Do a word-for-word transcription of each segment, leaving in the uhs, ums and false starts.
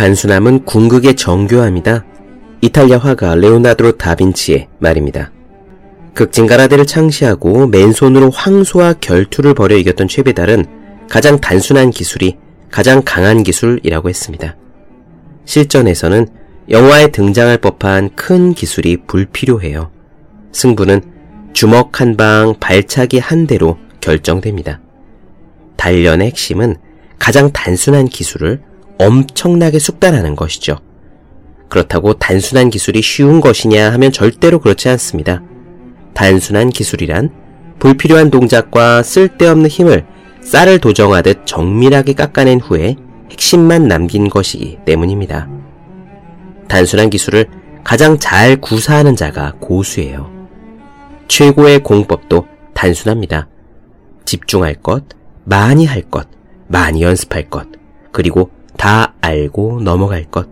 단순함은 궁극의 정교함이다. 이탈리아 화가 레오나르도 다빈치의 말입니다. 극진가라데를 창시하고 맨손으로 황소와 결투를 벌여 이겼던 최배달은 가장 단순한 기술이 가장 강한 기술이라고 했습니다. 실전에서는 영화에 등장할 법한 큰 기술이 불필요해요. 승부는 주먹 한 방, 발차기 한 대로 결정됩니다. 단련의 핵심은 가장 단순한 기술을 엄청나게 숙달하는 것이죠. 그렇다고 단순한 기술이 쉬운 것이냐 하면 절대로 그렇지 않습니다. 단순한 기술이란 불필요한 동작과 쓸데없는 힘을 쌀을 도정하듯 정밀하게 깎아낸 후에 핵심만 남긴 것이기 때문입니다. 단순한 기술을 가장 잘 구사하는 자가 고수예요. 최고의 공법도 단순합니다. 집중할 것, 많이 할 것, 많이 연습할 것, 그리고 다 알고 넘어갈 것.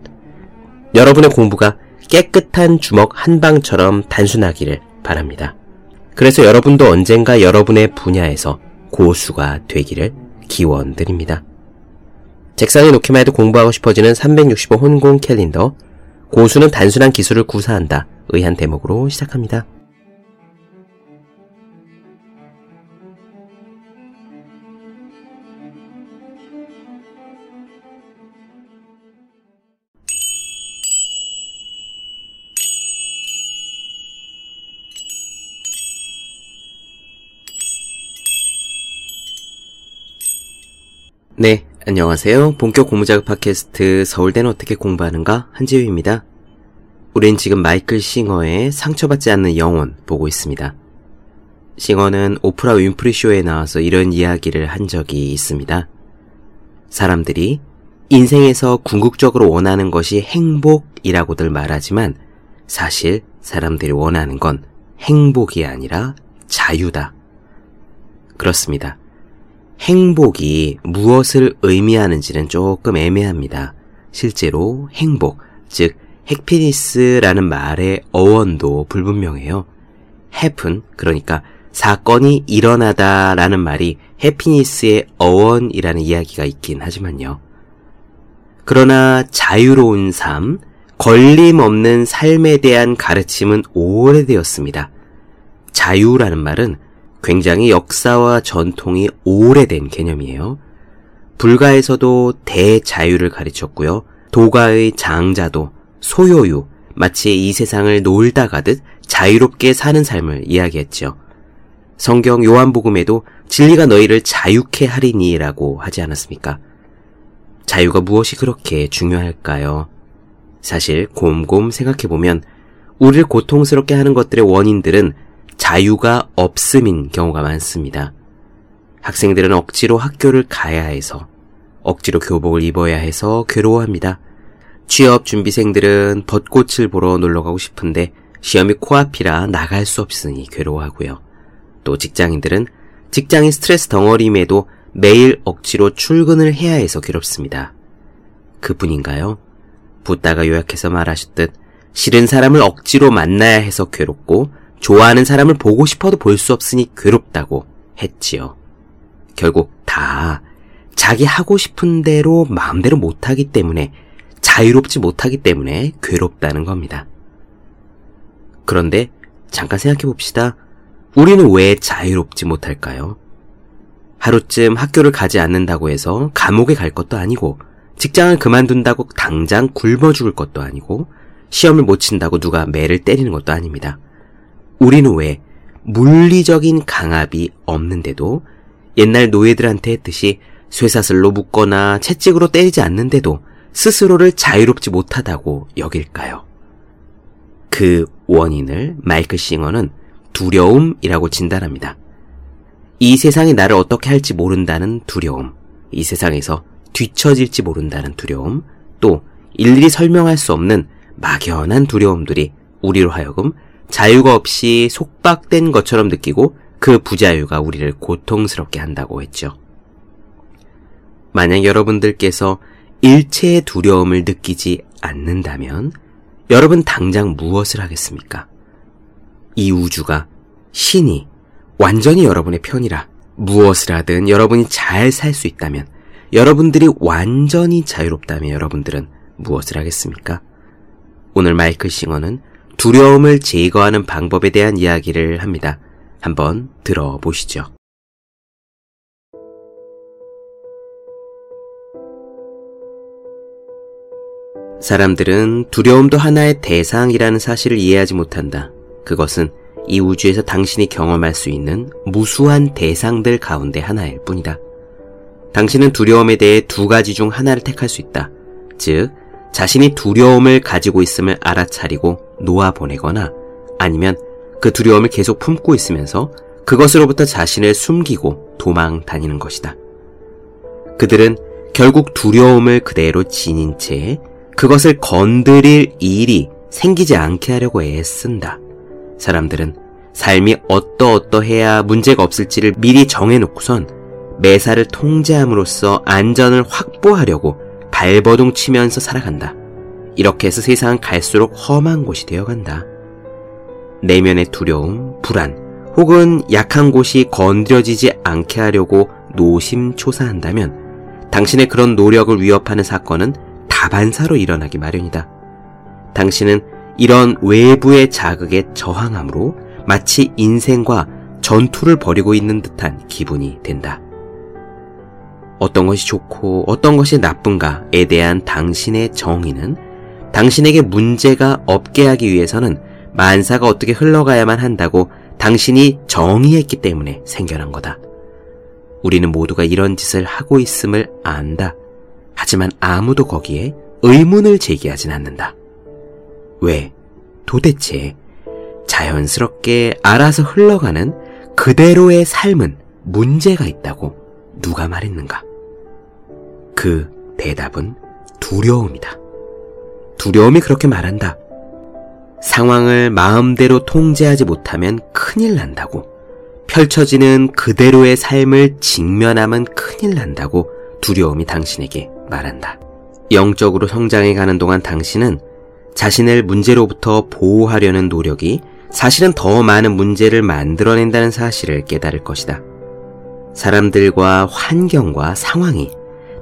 여러분의 공부가 깨끗한 주먹 한 방처럼 단순하기를 바랍니다. 그래서 여러분도 언젠가 여러분의 분야에서 고수가 되기를 기원드립니다. 책상에 놓기만 해도 공부하고 싶어지는 삼백육십오 혼공 캘린더, 고수는 단순한 기술을 구사한다 의 한 대목으로 시작합니다. 네, 안녕하세요. 본격 공부자극 팟캐스트 서울대는 어떻게 공부하는가 한지우입니다. 우린 지금 마이클 싱어의 상처받지 않는 영혼 보고 있습니다. 싱어는 오프라 윈프리 쇼에 나와서 이런 이야기를 한 적이 있습니다. 사람들이 인생에서 궁극적으로 원하는 것이 행복이라고들 말하지만 사실 사람들이 원하는 건 행복이 아니라 자유다. 그렇습니다. 행복이 무엇을 의미하는지는 조금 애매합니다. 실제로 행복, 즉 해피니스라는 말의 어원도 불분명해요. happen, 그러니까 사건이 일어나다 라는 말이 해피니스의 어원이라는 이야기가 있긴 하지만요. 그러나 자유로운 삶, 걸림없는 삶에 대한 가르침은 오래되었습니다. 자유라는 말은 굉장히 역사와 전통이 오래된 개념이에요. 불가에서도 대자유를 가르쳤고요. 도가의 장자도 소요유, 마치 이 세상을 놀다 가듯 자유롭게 사는 삶을 이야기했죠. 성경 요한복음에도 진리가 너희를 자유케 하리니라고 하지 않았습니까? 자유가 무엇이 그렇게 중요할까요? 사실 곰곰 생각해보면 우리를 고통스럽게 하는 것들의 원인들은 자유가 없음인 경우가 많습니다. 학생들은 억지로 학교를 가야 해서, 억지로 교복을 입어야 해서 괴로워합니다. 취업 준비생들은 벚꽃을 보러 놀러가고 싶은데 시험이 코앞이라 나갈 수 없으니 괴로워하고요. 또 직장인들은 직장이 스트레스 덩어리임에도 매일 억지로 출근을 해야 해서 괴롭습니다. 그뿐인가요? 붓다가 요약해서 말하셨듯 싫은 사람을 억지로 만나야 해서 괴롭고 좋아하는 사람을 보고 싶어도 볼 수 없으니 괴롭다고 했지요. 결국 다 자기 하고 싶은 대로 마음대로 못하기 때문에, 자유롭지 못하기 때문에 괴롭다는 겁니다. 그런데 잠깐 생각해봅시다. 우리는 왜 자유롭지 못할까요? 하루쯤 학교를 가지 않는다고 해서 감옥에 갈 것도 아니고, 직장을 그만둔다고 당장 굶어 죽을 것도 아니고, 시험을 못 친다고 누가 매를 때리는 것도 아닙니다. 우리는 왜 물리적인 강압이 없는데도, 옛날 노예들한테 했듯이 쇠사슬로 묶거나 채찍으로 때리지 않는데도 스스로를 자유롭지 못하다고 여길까요? 그 원인을 마이클 싱어는 두려움이라고 진단합니다. 이 세상이 나를 어떻게 할지 모른다는 두려움, 이 세상에서 뒤처질지 모른다는 두려움, 또 일일이 설명할 수 없는 막연한 두려움들이 우리로 하여금 자유가 없이 속박된 것처럼 느끼고 그 부자유가 우리를 고통스럽게 한다고 했죠. 만약 여러분들께서 일체의 두려움을 느끼지 않는다면 여러분 당장 무엇을 하겠습니까? 이 우주가, 신이 완전히 여러분의 편이라 무엇을 하든 여러분이 잘 살 수 있다면, 여러분들이 완전히 자유롭다면 여러분들은 무엇을 하겠습니까? 오늘 마이클 싱어는 두려움을 제거하는 방법에 대한 이야기를 합니다. 한번 들어보시죠. 사람들은 두려움도 하나의 대상이라는 사실을 이해하지 못한다. 그것은 이 우주에서 당신이 경험할 수 있는 무수한 대상들 가운데 하나일 뿐이다. 당신은 두려움에 대해 두 가지 중 하나를 택할 수 있다. 즉, 자신이 두려움을 가지고 있음을 알아차리고 놓아보내거나 아니면 그 두려움을 계속 품고 있으면서 그것으로부터 자신을 숨기고 도망 다니는 것이다. 그들은 결국 두려움을 그대로 지닌 채 그것을 건드릴 일이 생기지 않게 하려고 애쓴다. 사람들은 삶이 어떠어떠해야 문제가 없을지를 미리 정해놓고선 매사를 통제함으로써 안전을 확보하려고 발버둥 치면서 살아간다. 이렇게 해서 세상은 갈수록 험한 곳이 되어간다. 내면의 두려움, 불안 혹은 약한 곳이 건드려지지 않게 하려고 노심초사한다면 당신의 그런 노력을 위협하는 사건은 다반사로 일어나기 마련이다. 당신은 이런 외부의 자극에 저항함으로 마치 인생과 전투를 벌이고 있는 듯한 기분이 된다. 어떤 것이 좋고 어떤 것이 나쁜가에 대한 당신의 정의는 당신에게 문제가 없게 하기 위해서는 만사가 어떻게 흘러가야만 한다고 당신이 정의했기 때문에 생겨난 거다. 우리는 모두가 이런 짓을 하고 있음을 안다. 하지만 아무도 거기에 의문을 제기하진 않는다. 왜 도대체 자연스럽게 알아서 흘러가는 그대로의 삶은 문제가 있다고 누가 말했는가? 그 대답은 두려움이다. 두려움이 그렇게 말한다. 상황을 마음대로 통제하지 못하면 큰일 난다고, 펼쳐지는 그대로의 삶을 직면하면 큰일 난다고 두려움이 당신에게 말한다. 영적으로 성장해가는 동안 당신은 자신을 문제로부터 보호하려는 노력이 사실은 더 많은 문제를 만들어낸다는 사실을 깨달을 것이다. 사람들과 환경과 상황이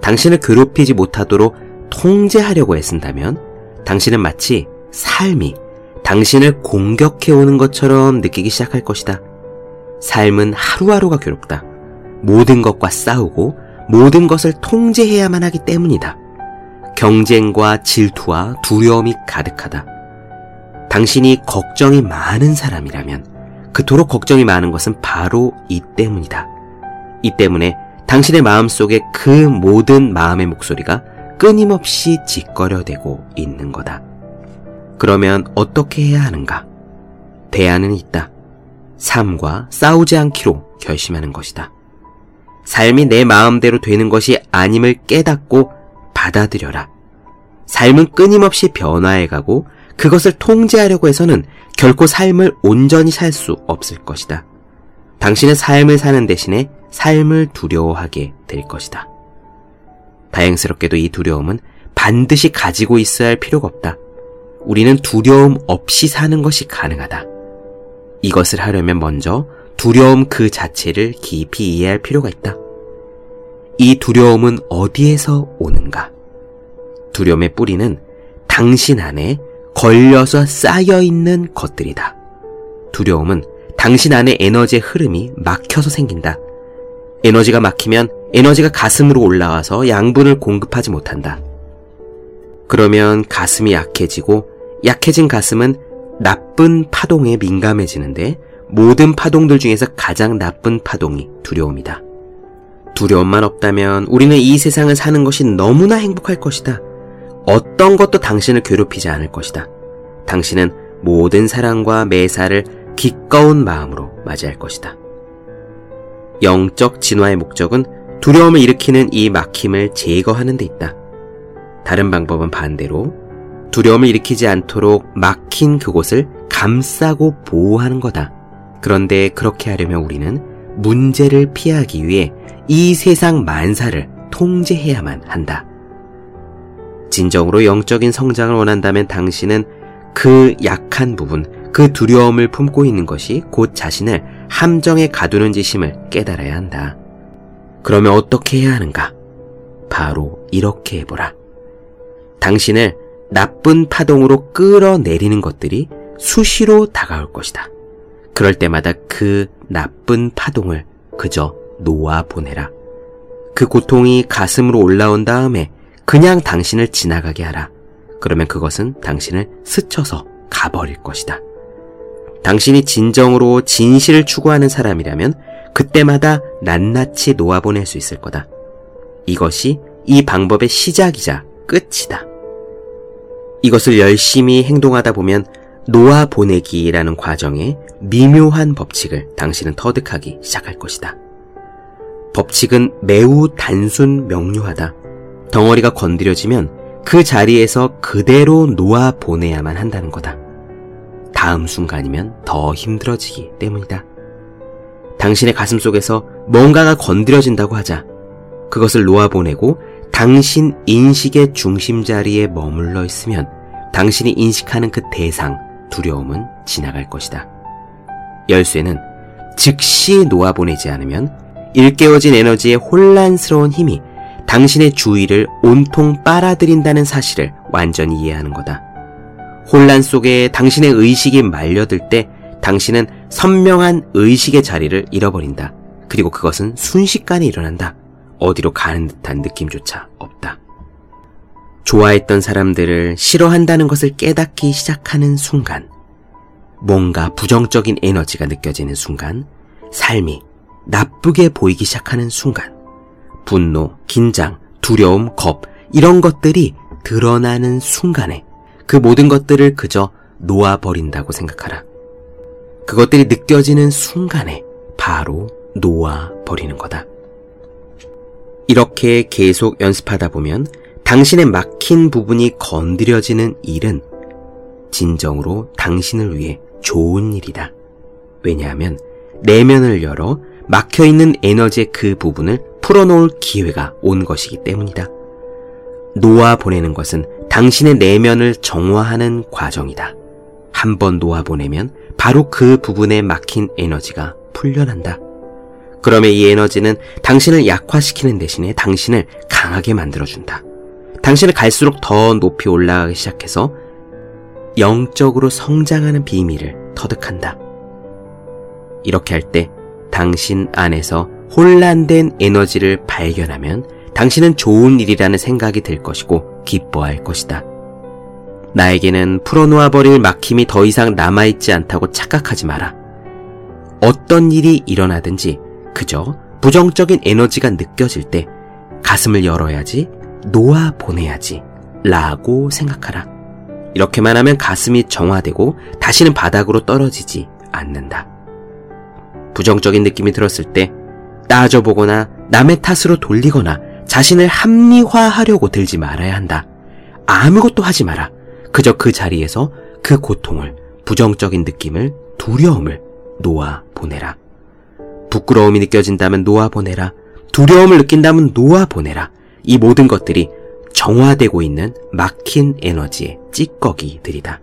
당신을 괴롭히지 못하도록 통제하려고 애쓴다면 당신은 마치 삶이 당신을 공격해오는 것처럼 느끼기 시작할 것이다. 삶은 하루하루가 괴롭다. 모든 것과 싸우고 모든 것을 통제해야만 하기 때문이다. 경쟁과 질투와 두려움이 가득하다. 당신이 걱정이 많은 사람이라면 그토록 걱정이 많은 것은 바로 이 때문이다. 이 때문에 당신의 마음속에 그 모든 마음의 목소리가 끊임없이 짓거려대고 있는 거다. 그러면 어떻게 해야 하는가? 대안은 있다. 삶과 싸우지 않기로 결심하는 것이다. 삶이 내 마음대로 되는 것이 아님을 깨닫고 받아들여라. 삶은 끊임없이 변화해가고 그것을 통제하려고 해서는 결코 삶을 온전히 살 수 없을 것이다. 당신의 삶을 사는 대신에 삶을 두려워하게 될 것이다. 다행스럽게도 이 두려움은 반드시 가지고 있어야 할 필요가 없다. 우리는 두려움 없이 사는 것이 가능하다. 이것을 하려면 먼저 두려움 그 자체를 깊이 이해할 필요가 있다. 이 두려움은 어디에서 오는가? 두려움의 뿌리는 당신 안에 걸려서 쌓여있는 것들이다. 두려움은 당신 안에 에너지의 흐름이 막혀서 생긴다. 에너지가 막히면 에너지가 가슴으로 올라와서 양분을 공급하지 못한다. 그러면 가슴이 약해지고 약해진 가슴은 나쁜 파동에 민감해지는데 모든 파동들 중에서 가장 나쁜 파동이 두려움이다. 두려움만 없다면 우리는 이 세상을 사는 것이 너무나 행복할 것이다. 어떤 것도 당신을 괴롭히지 않을 것이다. 당신은 모든 사랑과 매사를 기꺼운 마음으로 맞이할 것이다. 영적 진화의 목적은 두려움을 일으키는 이 막힘을 제거하는 데 있다. 다른 방법은 반대로 두려움을 일으키지 않도록 막힌 그곳을 감싸고 보호하는 거다. 그런데 그렇게 하려면 우리는 문제를 피하기 위해 이 세상 만사를 통제해야만 한다. 진정으로 영적인 성장을 원한다면 당신은 그 약한 부분, 그 두려움을 품고 있는 것이 곧 자신을 함정에 가두는 짓임을 깨달아야 한다. 그러면 어떻게 해야 하는가? 바로 이렇게 해보라. 당신을 나쁜 파동으로 끌어내리는 것들이 수시로 다가올 것이다. 그럴 때마다 그 나쁜 파동을 그저 놓아보내라. 그 고통이 가슴으로 올라온 다음에 그냥 당신을 지나가게 하라. 그러면 그것은 당신을 스쳐서 가버릴 것이다. 당신이 진정으로 진실을 추구하는 사람이라면 그때마다 낱낱이 놓아보낼 수 있을 거다. 이것이 이 방법의 시작이자 끝이다. 이것을 열심히 행동하다 보면 놓아보내기라는 과정에 미묘한 법칙을 당신은 터득하기 시작할 것이다. 법칙은 매우 단순 명료하다. 덩어리가 건드려지면 그 자리에서 그대로 놓아보내야만 한다는 거다. 다음 순간이면 더 힘들어지기 때문이다. 당신의 가슴 속에서 뭔가가 건드려진다고 하자. 그것을 놓아보내고 당신 인식의 중심 자리에 머물러 있으면 당신이 인식하는 그 대상, 두려움은 지나갈 것이다. 열쇠는 즉시 놓아보내지 않으면 일깨워진 에너지의 혼란스러운 힘이 당신의 주의를 온통 빨아들인다는 사실을 완전히 이해하는 거다. 혼란 속에 당신의 의식이 말려들 때 당신은 선명한 의식의 자리를 잃어버린다. 그리고 그것은 순식간에 일어난다. 어디로 가는 듯한 느낌조차 없다. 좋아했던 사람들을 싫어한다는 것을 깨닫기 시작하는 순간, 뭔가 부정적인 에너지가 느껴지는 순간, 삶이 나쁘게 보이기 시작하는 순간, 분노, 긴장, 두려움, 겁, 이런 것들이 드러나는 순간에 그 모든 것들을 그저 놓아버린다고 생각하라. 그것들이 느껴지는 순간에 바로 놓아버리는 거다. 이렇게 계속 연습하다 보면 당신의 막힌 부분이 건드려지는 일은 진정으로 당신을 위해 좋은 일이다. 왜냐하면 내면을 열어 막혀있는 에너지의 그 부분을 풀어놓을 기회가 온 것이기 때문이다. 놓아보내는 것은 당신의 내면을 정화하는 과정이다. 한 번 놓아보내면 바로 그 부분에 막힌 에너지가 풀려난다. 그러면 이 에너지는 당신을 약화시키는 대신에 당신을 강하게 만들어준다. 당신을 갈수록 더 높이 올라가기 시작해서 영적으로 성장하는 비밀을 터득한다. 이렇게 할 때 당신 안에서 혼란된 에너지를 발견하면 당신은 좋은 일이라는 생각이 들 것이고 기뻐할 것이다. 나에게는 풀어놓아버릴 막힘이 더 이상 남아있지 않다고 착각하지 마라. 어떤 일이 일어나든지 그저 부정적인 에너지가 느껴질 때 가슴을 열어야지, 놓아보내야지 라고 생각하라. 이렇게만 하면 가슴이 정화되고 다시는 바닥으로 떨어지지 않는다. 부정적인 느낌이 들었을 때 따져보거나 남의 탓으로 돌리거나 자신을 합리화하려고 들지 말아야 한다. 아무것도 하지 마라. 그저 그 자리에서 그 고통을, 부정적인 느낌을, 두려움을 놓아보내라. 부끄러움이 느껴진다면 놓아보내라. 두려움을 느낀다면 놓아보내라. 이 모든 것들이 정화되고 있는 막힌 에너지의 찌꺼기들이다.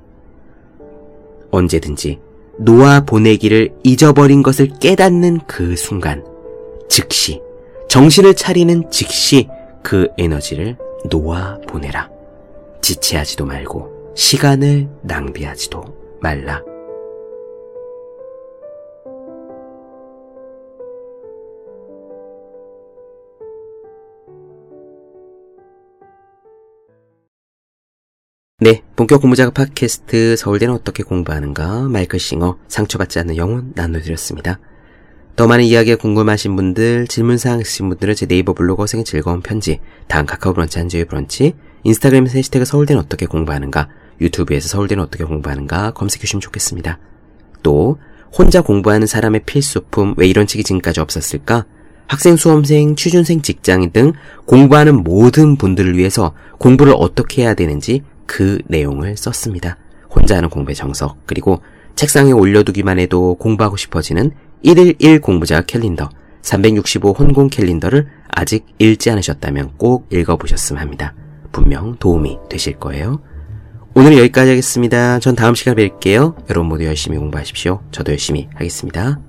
언제든지 놓아보내기를 잊어버린 것을 깨닫는 그 순간, 즉시, 정신을 차리는 즉시 그 에너지를 놓아보내라. 지체하지도 말고 시간을 낭비하지도 말라. 네, 본격 공부작업 팟캐스트 서울대는 어떻게 공부하는가, 마이클 싱어 상처받지 않는 영혼 나눠드렸습니다. 더 많은 이야기가 궁금하신 분들, 질문사항 있으신 분들은 제 네이버 블로그 허생의 즐거운 편지, 다음 카카오 브런치 한주의 브런치, 인스타그램에서 해시태그 서울대는 어떻게 공부하는가, 유튜브에서 서울대는 어떻게 공부하는가 검색해주시면 좋겠습니다. 또 혼자 공부하는 사람의 필수품, 왜 이런 책이 지금까지 없었을까? 학생, 수험생, 취준생, 직장인 등 공부하는 모든 분들을 위해서 공부를 어떻게 해야 되는지 그 내용을 썼습니다. 혼자 하는 공부의 정석, 그리고 책상에 올려두기만 해도 공부하고 싶어지는 일일일 공부작업 캘린더, 삼백육십오 혼공 캘린더를 아직 읽지 않으셨다면 꼭 읽어보셨으면 합니다. 분명 도움이 되실 거예요. 오늘은 여기까지 하겠습니다. 전 다음 시간에 뵐게요. 여러분 모두 열심히 공부하십시오. 저도 열심히 하겠습니다.